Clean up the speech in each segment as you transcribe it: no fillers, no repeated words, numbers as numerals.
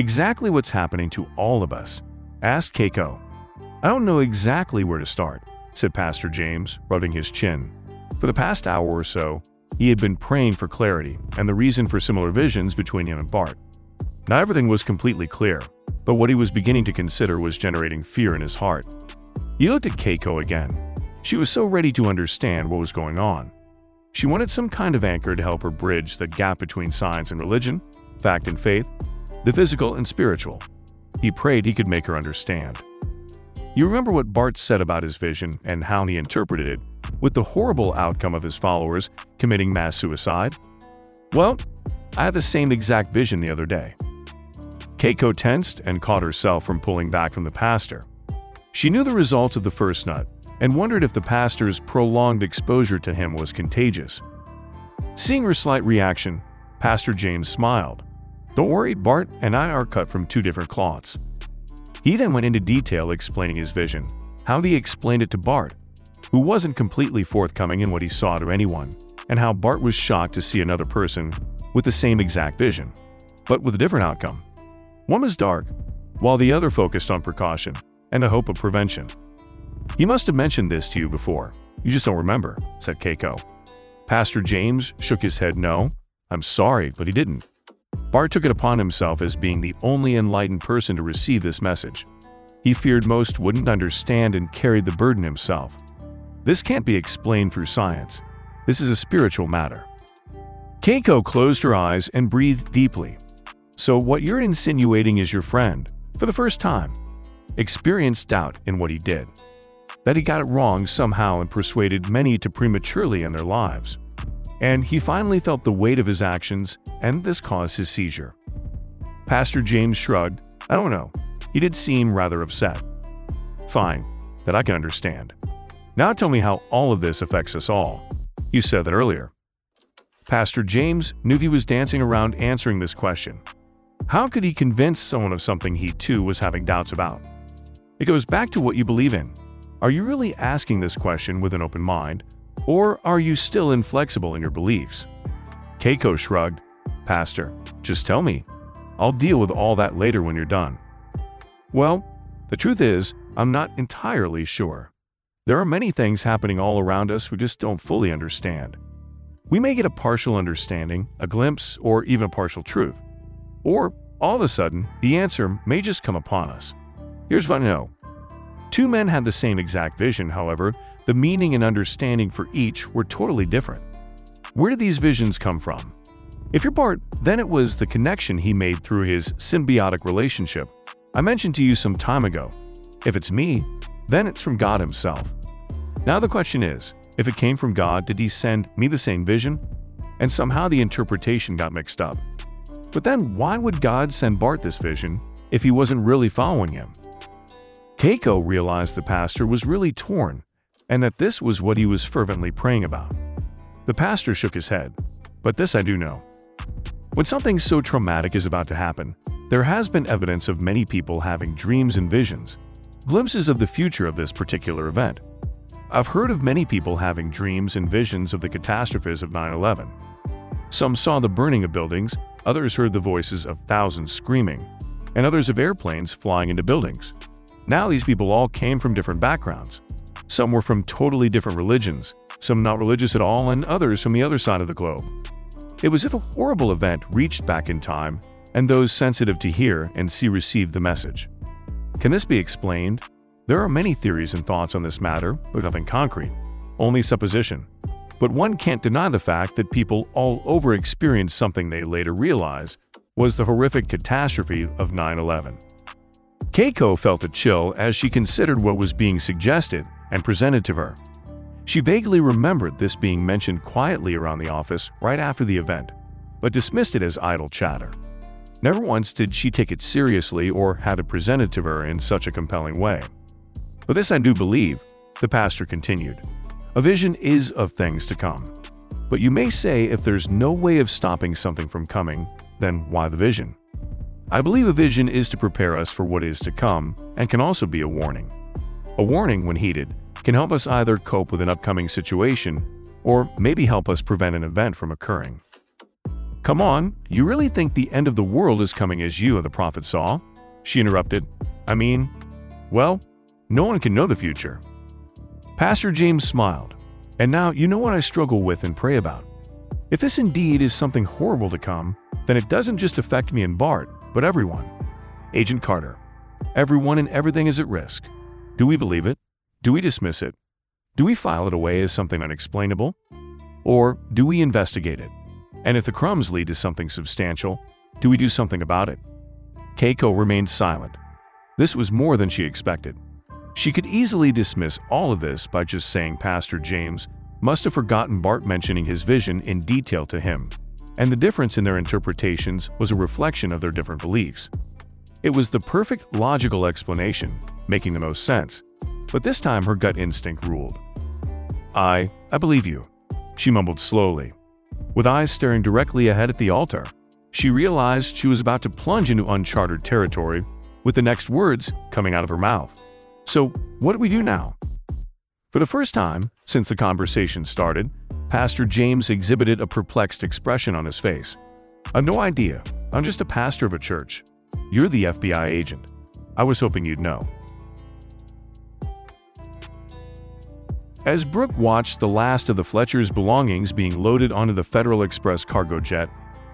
exactly what's happening to all of us?" asked Keiko. "I don't know exactly where to start," said Pastor James, rubbing his chin. For the past hour or so, he had been praying for clarity and the reason for similar visions between him and Bart. Not everything was completely clear, but what he was beginning to consider was generating fear in his heart. He looked at Keiko again. She was so ready to understand what was going on. She wanted some kind of anchor to help her bridge the gap between science and religion, fact and faith, the physical and spiritual. He prayed he could make her understand. You remember what Bart said about his vision and how he interpreted it, with the horrible outcome of his followers committing mass suicide? Well, I had the same exact vision the other day. Keiko tensed and caught herself from pulling back from the pastor. She knew the results of the first nut and wondered if the pastor's prolonged exposure to him was contagious. Seeing her slight reaction, Pastor James smiled. "Don't worry, Bart and I are cut from two different cloths." He then went into detail explaining his vision, how he explained it to Bart, who wasn't completely forthcoming in what he saw to anyone, and how Bart was shocked to see another person with the same exact vision, but with a different outcome. One was dark, while the other focused on precaution and the hope of prevention. "He must have mentioned this to you before, you just don't remember," said Keiko. Pastor James shook his head. "No, I'm sorry, but he didn't." Bart took it upon himself as being the only enlightened person to receive this message. He feared most wouldn't understand and carried the burden himself. This can't be explained through science. This is a spiritual matter. Keiko closed her eyes and breathed deeply. "So what you're insinuating is your friend, for the first time, experienced doubt in what he did, that he got it wrong somehow and persuaded many to prematurely end their lives. And he finally felt the weight of his actions, and this caused his seizure." Pastor James shrugged. "I don't know. He did seem rather upset." "Fine, that I can understand. Now tell me how all of this affects us all. You said that earlier." Pastor James knew he was dancing around answering this question. How could he convince someone of something he too was having doubts about? "It goes back to what you believe in. Are you really asking this question with an open mind, or are you still inflexible in your beliefs?" Keiko shrugged. "Pastor, just tell me. I'll deal with all that later when you're done." "Well, the truth is, I'm not entirely sure. There are many things happening all around us we just don't fully understand. We may get a partial understanding, a glimpse, or even a partial truth. Or, all of a sudden, the answer may just come upon us. Here's what I know. Two men had the same exact vision, however, the meaning and understanding for each were totally different. Where did these visions come from? If you're Bart, then it was the connection he made through his symbiotic relationship I mentioned to you some time ago. If it's me, then it's from God himself. Now the question is, if it came from God, did he send me the same vision? And somehow the interpretation got mixed up. But then why would God send Bart this vision if he wasn't really following him?" Keiko realized the pastor was really torn and that this was what he was fervently praying about. The pastor shook his head. "But this I do know. When something so traumatic is about to happen, there has been evidence of many people having dreams and visions, glimpses of the future of this particular event. I've heard of many people having dreams and visions of the catastrophes of 9/11. Some saw the burning of buildings, others heard the voices of thousands screaming, and others of airplanes flying into buildings. Now these people all came from different backgrounds. Some were from totally different religions, some not religious at all, and others from the other side of the globe. It was as if a horrible event reached back in time, and those sensitive to hear and see received the message. Can this be explained? There are many theories and thoughts on this matter, but nothing concrete, only supposition. But one can't deny the fact that people all over experience something they later realize was the horrific catastrophe of 9/11. Keiko felt a chill as she considered what was being suggested and presented to her. She vaguely remembered this being mentioned quietly around the office right after the event, but dismissed it as idle chatter. Never once did she take it seriously or had it presented to her in such a compelling way. "But this I do believe," the pastor continued. "A vision is of things to come. But you may say if there's no way of stopping something from coming, then why the vision? I believe a vision is to prepare us for what is to come and can also be a warning. A warning, when heeded, can help us either cope with an upcoming situation or maybe help us prevent an event from occurring." Come on, you really think the end of the world is coming as you and the prophet saw? She interrupted. I mean, well, no one can know the future. Pastor James smiled. And now you know what I struggle with and pray about. If this indeed is something horrible to come, then it doesn't just affect me and Bart, but everyone. Agent Carter. Everyone and everything is at risk. Do we believe it? Do we dismiss it? Do we file it away as something unexplainable? Or do we investigate it? And if the crumbs lead to something substantial, do we do something about it? Keiko remained silent. This was more than she expected. She could easily dismiss all of this by just saying Pastor James must have forgotten Bart mentioning his vision in detail to him, and the difference in their interpretations was a reflection of their different beliefs. It was the perfect logical explanation, making the most sense, but this time her gut instinct ruled. I believe you, she mumbled slowly. With eyes staring directly ahead at the altar, she realized she was about to plunge into uncharted territory with the next words coming out of her mouth. So, what do we do now? For the first time since the conversation started, Pastor James exhibited a perplexed expression on his face. I've no idea. I'm just a pastor of a church. You're the FBI agent. I was hoping you'd know. As Brooke watched the last of the Fletcher's belongings being loaded onto the Federal Express cargo jet,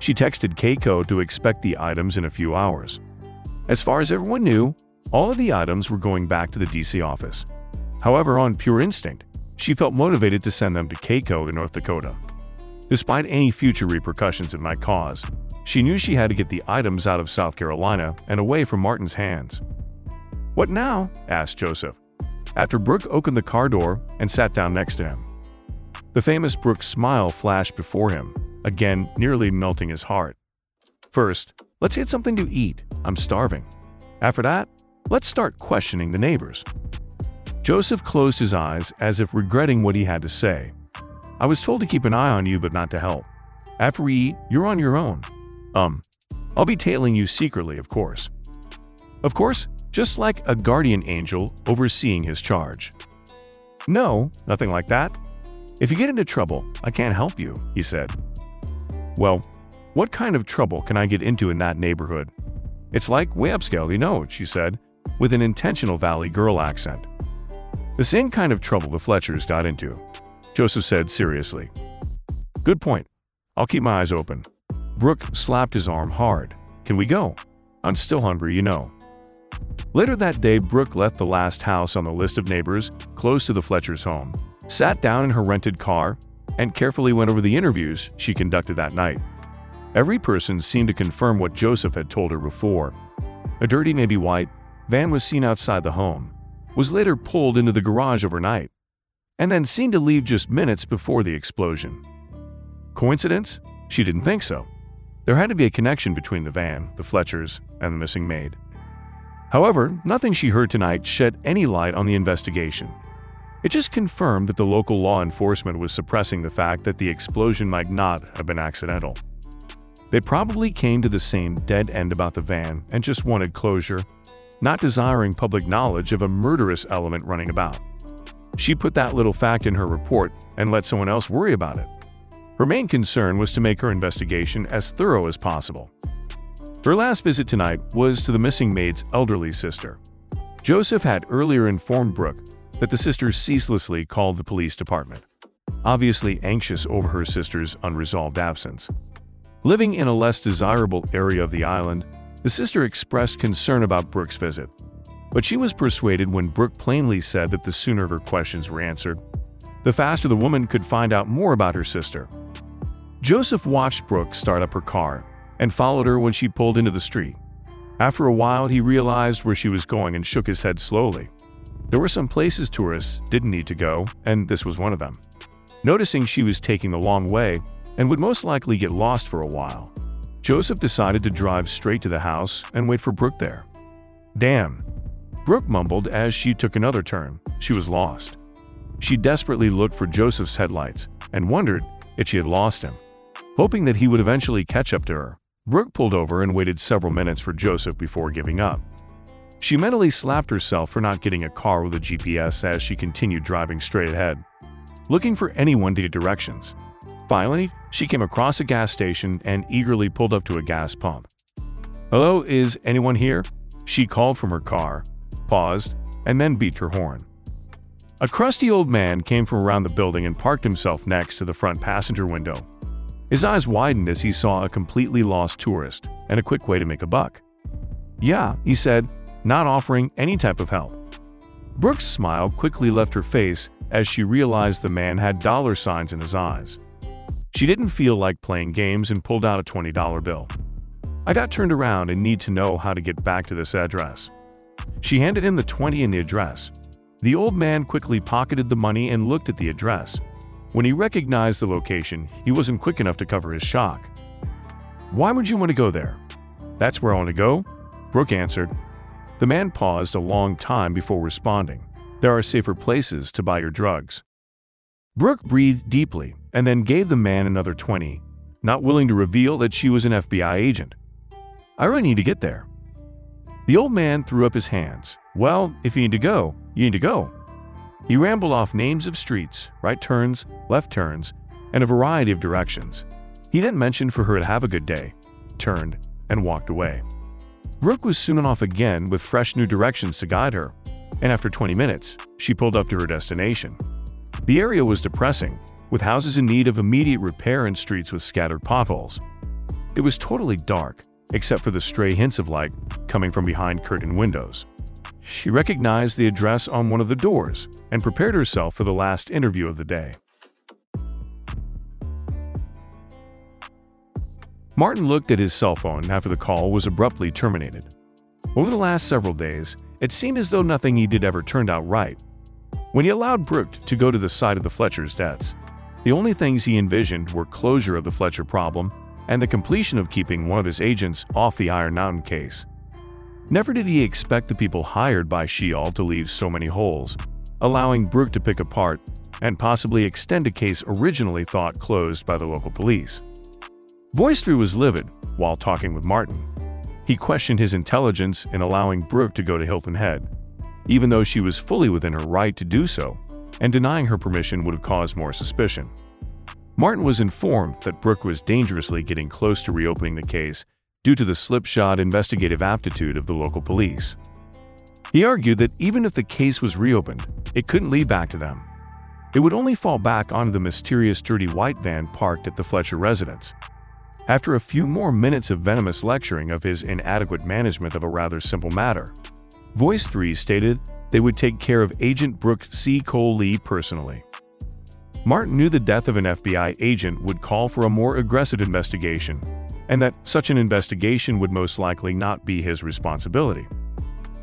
she texted Keiko to expect the items in a few hours. As far as everyone knew, all of the items were going back to the DC office. However, on pure instinct, she felt motivated to send them to Keiko in North Dakota. Despite any future repercussions it might cause, she knew she had to get the items out of South Carolina and away from Martin's hands. What now? Asked Joseph, after Brooke opened the car door and sat down next to him. The famous Brooke smile flashed before him, again nearly melting his heart. First, let's get something to eat. I'm starving. After that, let's start questioning the neighbors. Joseph closed his eyes as if regretting what he had to say. I was told to keep an eye on you but not to help. After we eat, you're on your own. I'll be tailing you secretly, of course. Of course? Just like a guardian angel overseeing his charge. No, nothing like that. If you get into trouble, I can't help you, he said. Well, what kind of trouble can I get into in that neighborhood? It's like way upscale, you know, she said, with an intentional valley girl accent. The same kind of trouble the Fletchers got into, Joseph said seriously. Good point. I'll keep my eyes open. Brooke slapped his arm hard. Can we go? I'm still hungry, you know. Later that day, Brooke left the last house on the list of neighbors close to the Fletcher's home, sat down in her rented car, and carefully went over the interviews she conducted that night. Every person seemed to confirm what Joseph had told her before. A dirty, maybe white, van was seen outside the home, was later pulled into the garage overnight, and then seen to leave just minutes before the explosion. Coincidence? She didn't think so. There had to be a connection between the van, the Fletchers, and the missing maid. However, nothing she heard tonight shed any light on the investigation. It just confirmed that the local law enforcement was suppressing the fact that the explosion might not have been accidental. They probably came to the same dead end about the van and just wanted closure, not desiring public knowledge of a murderous element running about. She put that little fact in her report and let someone else worry about it. Her main concern was to make her investigation as thorough as possible. Her last visit tonight was to the missing maid's elderly sister. Joseph had earlier informed Brooke that the sister ceaselessly called the police department, obviously anxious over her sister's unresolved absence. Living in a less desirable area of the island, the sister expressed concern about Brooke's visit, but she was persuaded when Brooke plainly said that the sooner her questions were answered, the faster the woman could find out more about her sister. Joseph watched Brooke start up her car and followed her when she pulled into the street. After a while, he realized where she was going and shook his head slowly. There were some places tourists didn't need to go, and this was one of them. Noticing she was taking the long way and would most likely get lost for a while, Joseph decided to drive straight to the house and wait for Brooke there. Damn, Brooke mumbled as she took another turn. She was lost. She desperately looked for Joseph's headlights and wondered if she had lost him, hoping that he would eventually catch up to her. Brooke pulled over and waited several minutes for Joseph before giving up. She mentally slapped herself for not getting a car with a GPS as she continued driving straight ahead, looking for anyone to get directions. Finally, she came across a gas station and eagerly pulled up to a gas pump. "Hello, is anyone here?" she called from her car, paused, and then beat her horn. A crusty old man came from around the building and parked himself next to the front passenger window. His eyes widened as he saw a completely lost tourist and a quick way to make a buck. "Yeah," he said, not offering any type of help. Brooke's smile quickly left her face as she realized the man had dollar signs in his eyes. She didn't feel like playing games and pulled out a $20 bill. "I got turned around and need to know how to get back to this address." She handed him the $20 and the address. The old man quickly pocketed the money and looked at the address. When he recognized the location, he wasn't quick enough to cover his shock. "Why would you want to go there?" "That's where I want to go," Brooke answered. The man paused a long time before responding. "There are safer places to buy your drugs." Brooke breathed deeply and then gave the man another $20, not willing to reveal that she was an FBI agent. "I really need to get there." The old man threw up his hands. "Well, if you need to go, you need to go." He rambled off names of streets, right turns, left turns, and a variety of directions. He then mentioned for her to have a good day, turned, and walked away. Brooke was soon off again with fresh new directions to guide her, and after 20 minutes, she pulled up to her destination. The area was depressing, with houses in need of immediate repair and streets with scattered potholes. It was totally dark, except for the stray hints of light coming from behind curtain windows. She recognized the address on one of the doors and prepared herself for the last interview of the day. Martin looked at his cell phone after the call was abruptly terminated. Over the last several days, it seemed as though nothing he did ever turned out right. When he allowed Brooke to go to the side of the Fletcher's debts, the only things he envisioned were closure of the Fletcher problem and the completion of keeping one of his agents off the Iron Mountain case. Never did he expect the people hired by Sheol to leave so many holes, allowing Brooke to pick apart and possibly extend a case originally thought closed by the local police. Voice 3 was livid while talking with Martin. He questioned his intelligence in allowing Brooke to go to Hilton Head, even though she was fully within her right to do so, and denying her permission would have caused more suspicion. Martin was informed that Brooke was dangerously getting close to reopening the case due to the slipshod investigative aptitude of the local police. He argued that even if the case was reopened, it couldn't lead back to them. It would only fall back onto the mysterious dirty white van parked at the Fletcher residence. After a few more minutes of venomous lecturing of his inadequate management of a rather simple matter, Voice 3 stated they would take care of Agent Brooke C. Cole Lee personally. Martin knew the death of an FBI agent would call for a more aggressive investigation, and that such an investigation would most likely not be his responsibility.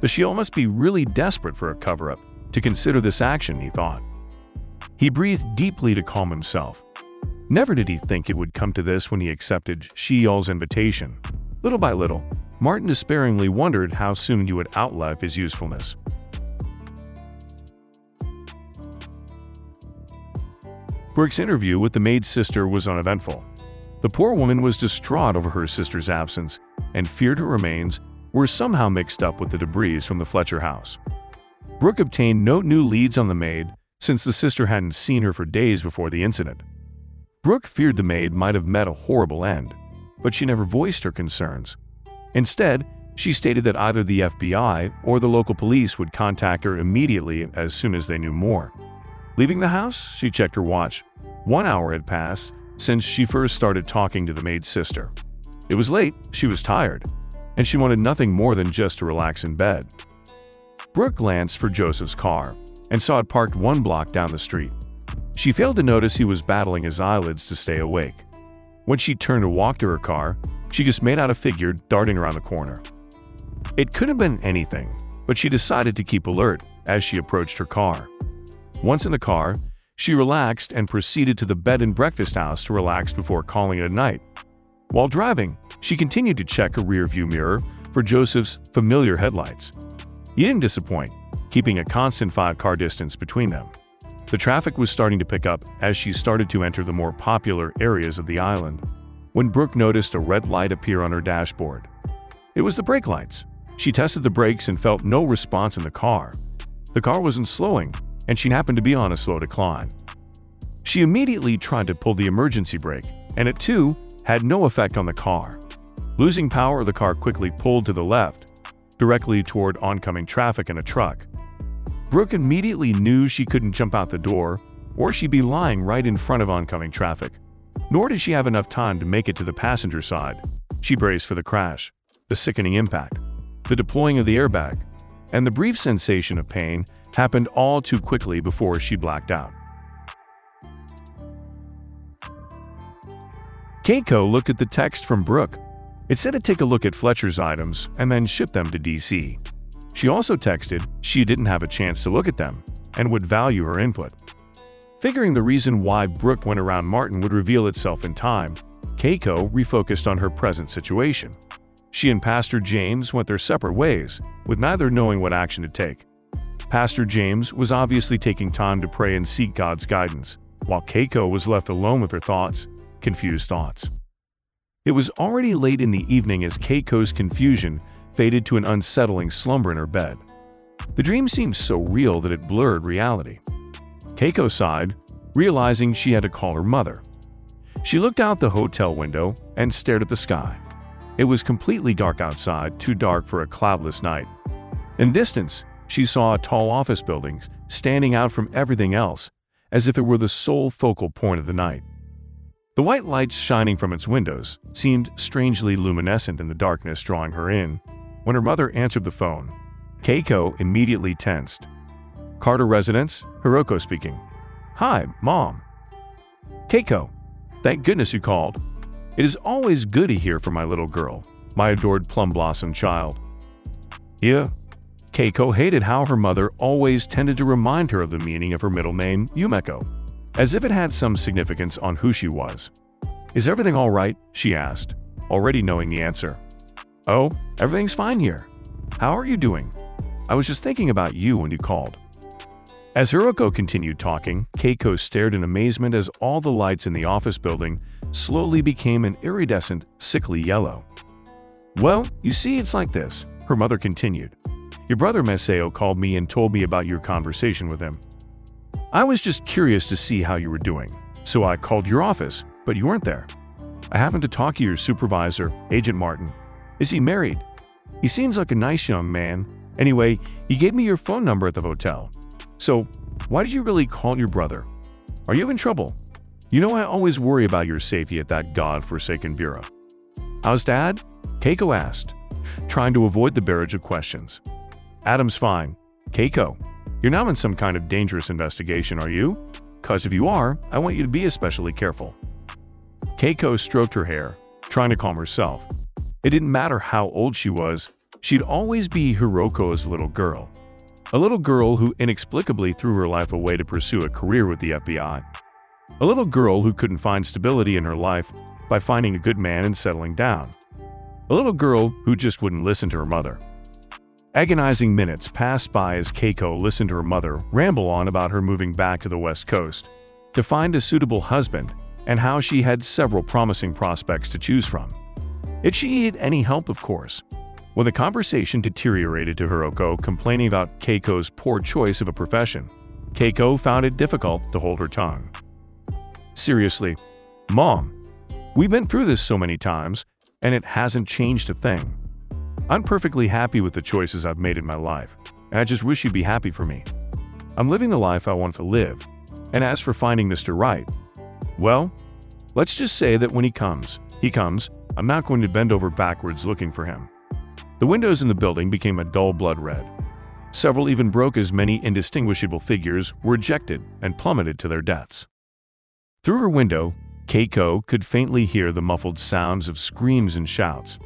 The Sheol must be really desperate for a cover-up to consider this action, he thought. He breathed deeply to calm himself. Never did he think it would come to this when he accepted Sheol's invitation. Little by little, Martin despairingly wondered how soon he would outlive his usefulness. Brooke's interview with the maid's sister was uneventful. The poor woman was distraught over her sister's absence and feared her remains were somehow mixed up with the debris from the Fletcher house. Brooke obtained no new leads on the maid since the sister hadn't seen her for days before the incident. Brooke feared the maid might have met a horrible end, but she never voiced her concerns. Instead, she stated that either the FBI or the local police would contact her immediately as soon as they knew more. Leaving the house, she checked her watch. 1 hour had passed since she first started talking to the maid's sister. It was late, she was tired, and she wanted nothing more than just to relax in bed. Brooke glanced for Joseph's car and saw it parked 1 block down the street. She failed to notice he was battling his eyelids to stay awake. When she turned to walk to her car, she just made out a figure darting around the corner. It could have been anything, but she decided to keep alert as she approached her car. Once in the car, she relaxed and proceeded to the bed and breakfast house to relax before calling it a night. While driving, she continued to check her rearview mirror for Joseph's familiar headlights. He didn't disappoint, keeping a constant 5-car distance between them. The traffic was starting to pick up as she started to enter the more popular areas of the island, when Brooke noticed a red light appear on her dashboard. It was the brake lights. She tested the brakes and felt no response in the car. The car wasn't slowing, and she happened to be on a slow decline. She immediately tried to pull the emergency brake, and it too had no effect on the car. Losing power, the car quickly pulled to the left, directly toward oncoming traffic and a truck. Brooke immediately knew she couldn't jump out the door, or she'd be lying right in front of oncoming traffic. Nor did she have enough time to make it to the passenger side. She braced for the crash, the sickening impact, the deploying of the airbag, and the brief sensation of pain happened all too quickly before she blacked out. Keiko looked at the text from Brooke. It said to take a look at Fletcher's items and then ship them to DC. She also texted she didn't have a chance to look at them and would value her input. Figuring the reason why Brooke went around Martin would reveal itself in time, Keiko refocused on her present situation. She and Pastor James went their separate ways, with neither knowing what action to take. Pastor James was obviously taking time to pray and seek God's guidance, while Keiko was left alone with her thoughts, confused thoughts. It was already late in the evening as Keiko's confusion faded to an unsettling slumber in her bed. The dream seemed so real that it blurred reality. Keiko sighed, realizing she had to call her mother. She looked out the hotel window and stared at the sky. It was completely dark outside, too dark for a cloudless night. In distance, she saw a tall office building standing out from everything else, as if it were the sole focal point of the night. The white lights shining from its windows seemed strangely luminescent in the darkness, drawing her in. When her mother answered the phone, Keiko immediately tensed. Carter residence, Hiroko speaking. Hi, Mom. Keiko, thank goodness you called. It is always good to hear from my little girl, my adored plum blossom child. Yeah. Keiko hated how her mother always tended to remind her of the meaning of her middle name, Yumeko, as if it had some significance on who she was. Is everything all right? She asked, already knowing the answer. Oh, everything's fine here. How are you doing? I was just thinking about you when you called. As Hiroko continued talking, Keiko stared in amazement as all the lights in the office building slowly became an iridescent, sickly yellow. Well, you see, it's like this, her mother continued. Your brother Maceo called me and told me about your conversation with him. I was just curious to see how you were doing, so I called your office, but you weren't there. I happened to talk to your supervisor, Agent Martin. Is he married? He seems like a nice young man. Anyway, he gave me your phone number at the hotel. So, why did you really call your brother? Are you in trouble? You know I always worry about your safety at that godforsaken bureau. How's Dad? Keiko asked, trying to avoid the barrage of questions. Adam's fine. Keiko, you're now in some kind of dangerous investigation, are you? 'Cause if you are, I want you to be especially careful. Keiko stroked her hair, trying to calm herself. It didn't matter how old she was, she'd always be Hiroko's little girl. A little girl who inexplicably threw her life away to pursue a career with the FBI. A little girl who couldn't find stability in her life by finding a good man and settling down. A little girl who just wouldn't listen to her mother. Agonizing minutes passed by as Keiko listened to her mother ramble on about her moving back to the West Coast to find a suitable husband and how she had several promising prospects to choose from. If she needed any help, of course. When the conversation deteriorated to Hiroko complaining about Keiko's poor choice of a profession, Keiko found it difficult to hold her tongue. Seriously, Mom, we've been through this so many times, and it hasn't changed a thing. I'm perfectly happy with the choices I've made in my life, and I just wish you'd be happy for me. I'm living the life I want to live, and as for finding Mr. Right, well, let's just say that when he comes, I'm not going to bend over backwards looking for him. The windows in the building became a dull blood red. Several even broke as many indistinguishable figures were ejected and plummeted to their deaths. Through her window, Keiko could faintly hear the muffled sounds of screams and shouts.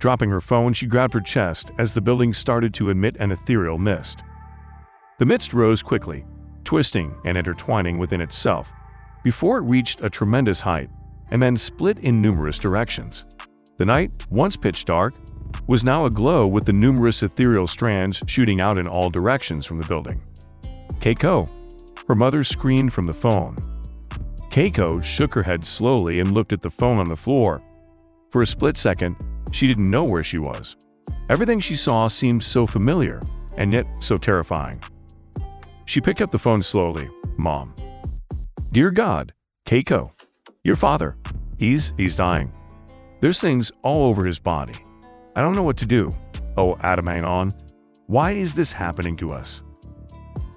Dropping her phone, she grabbed her chest as the building started to emit an ethereal mist. The mist rose quickly, twisting and intertwining within itself, before it reached a tremendous height and then split in numerous directions. The night, once pitch dark, was now aglow with the numerous ethereal strands shooting out in all directions from the building. Keiko! Her mother screamed from the phone. Keiko shook her head slowly and looked at the phone on the floor. For a split second, she didn't know where she was. Everything she saw seemed so familiar, and yet so terrifying. She picked up the phone slowly. Mom. Dear God, Keiko, your father, he's dying. There's things all over his body. I don't know what to do. Oh, Adam, hang on. Why is this happening to us?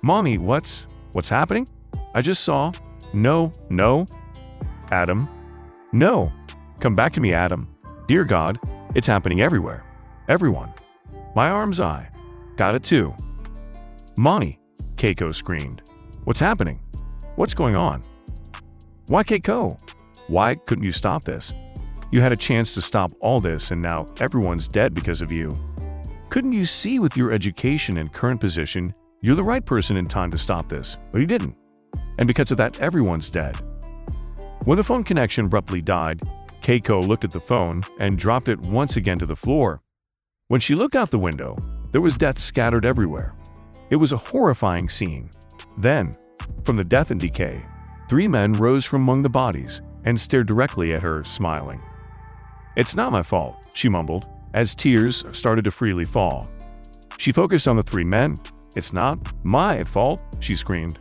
Mommy, what's happening? I just saw. No. Adam, no. Come back to me, Adam. Dear God, it's happening everywhere. Everyone. My arm's eye. Got it too. Monty, Keiko screamed. What's happening? What's going on? Why, Keiko? Why couldn't you stop this? You had a chance to stop all this, and now everyone's dead because of you. Couldn't you see with your education and current position, you're the right person in time to stop this, but you didn't. And because of that, everyone's dead. When the phone connection abruptly died, Keiko looked at the phone and dropped it once again to the floor. When she looked out the window, there was death scattered everywhere. It was a horrifying scene. Then, from the death and decay, 3 men rose from among the bodies and stared directly at her, smiling. "It's not my fault," she mumbled, as tears started to freely fall. She focused on the 3 men. "It's not my fault," she screamed.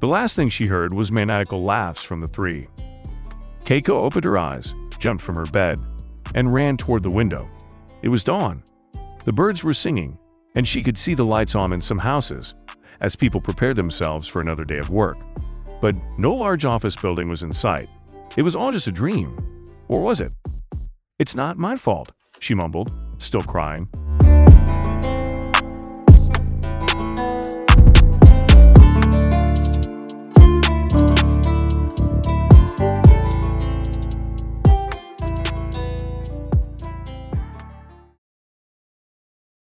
The last thing she heard was maniacal laughs from the 3. Keiko opened her eyes, jumped from her bed, and ran toward the window. It was dawn. The birds were singing, and she could see the lights on in some houses, as people prepared themselves for another day of work. But no large office building was in sight. It was all just a dream. Or was it? "It's not my fault," she mumbled, still crying.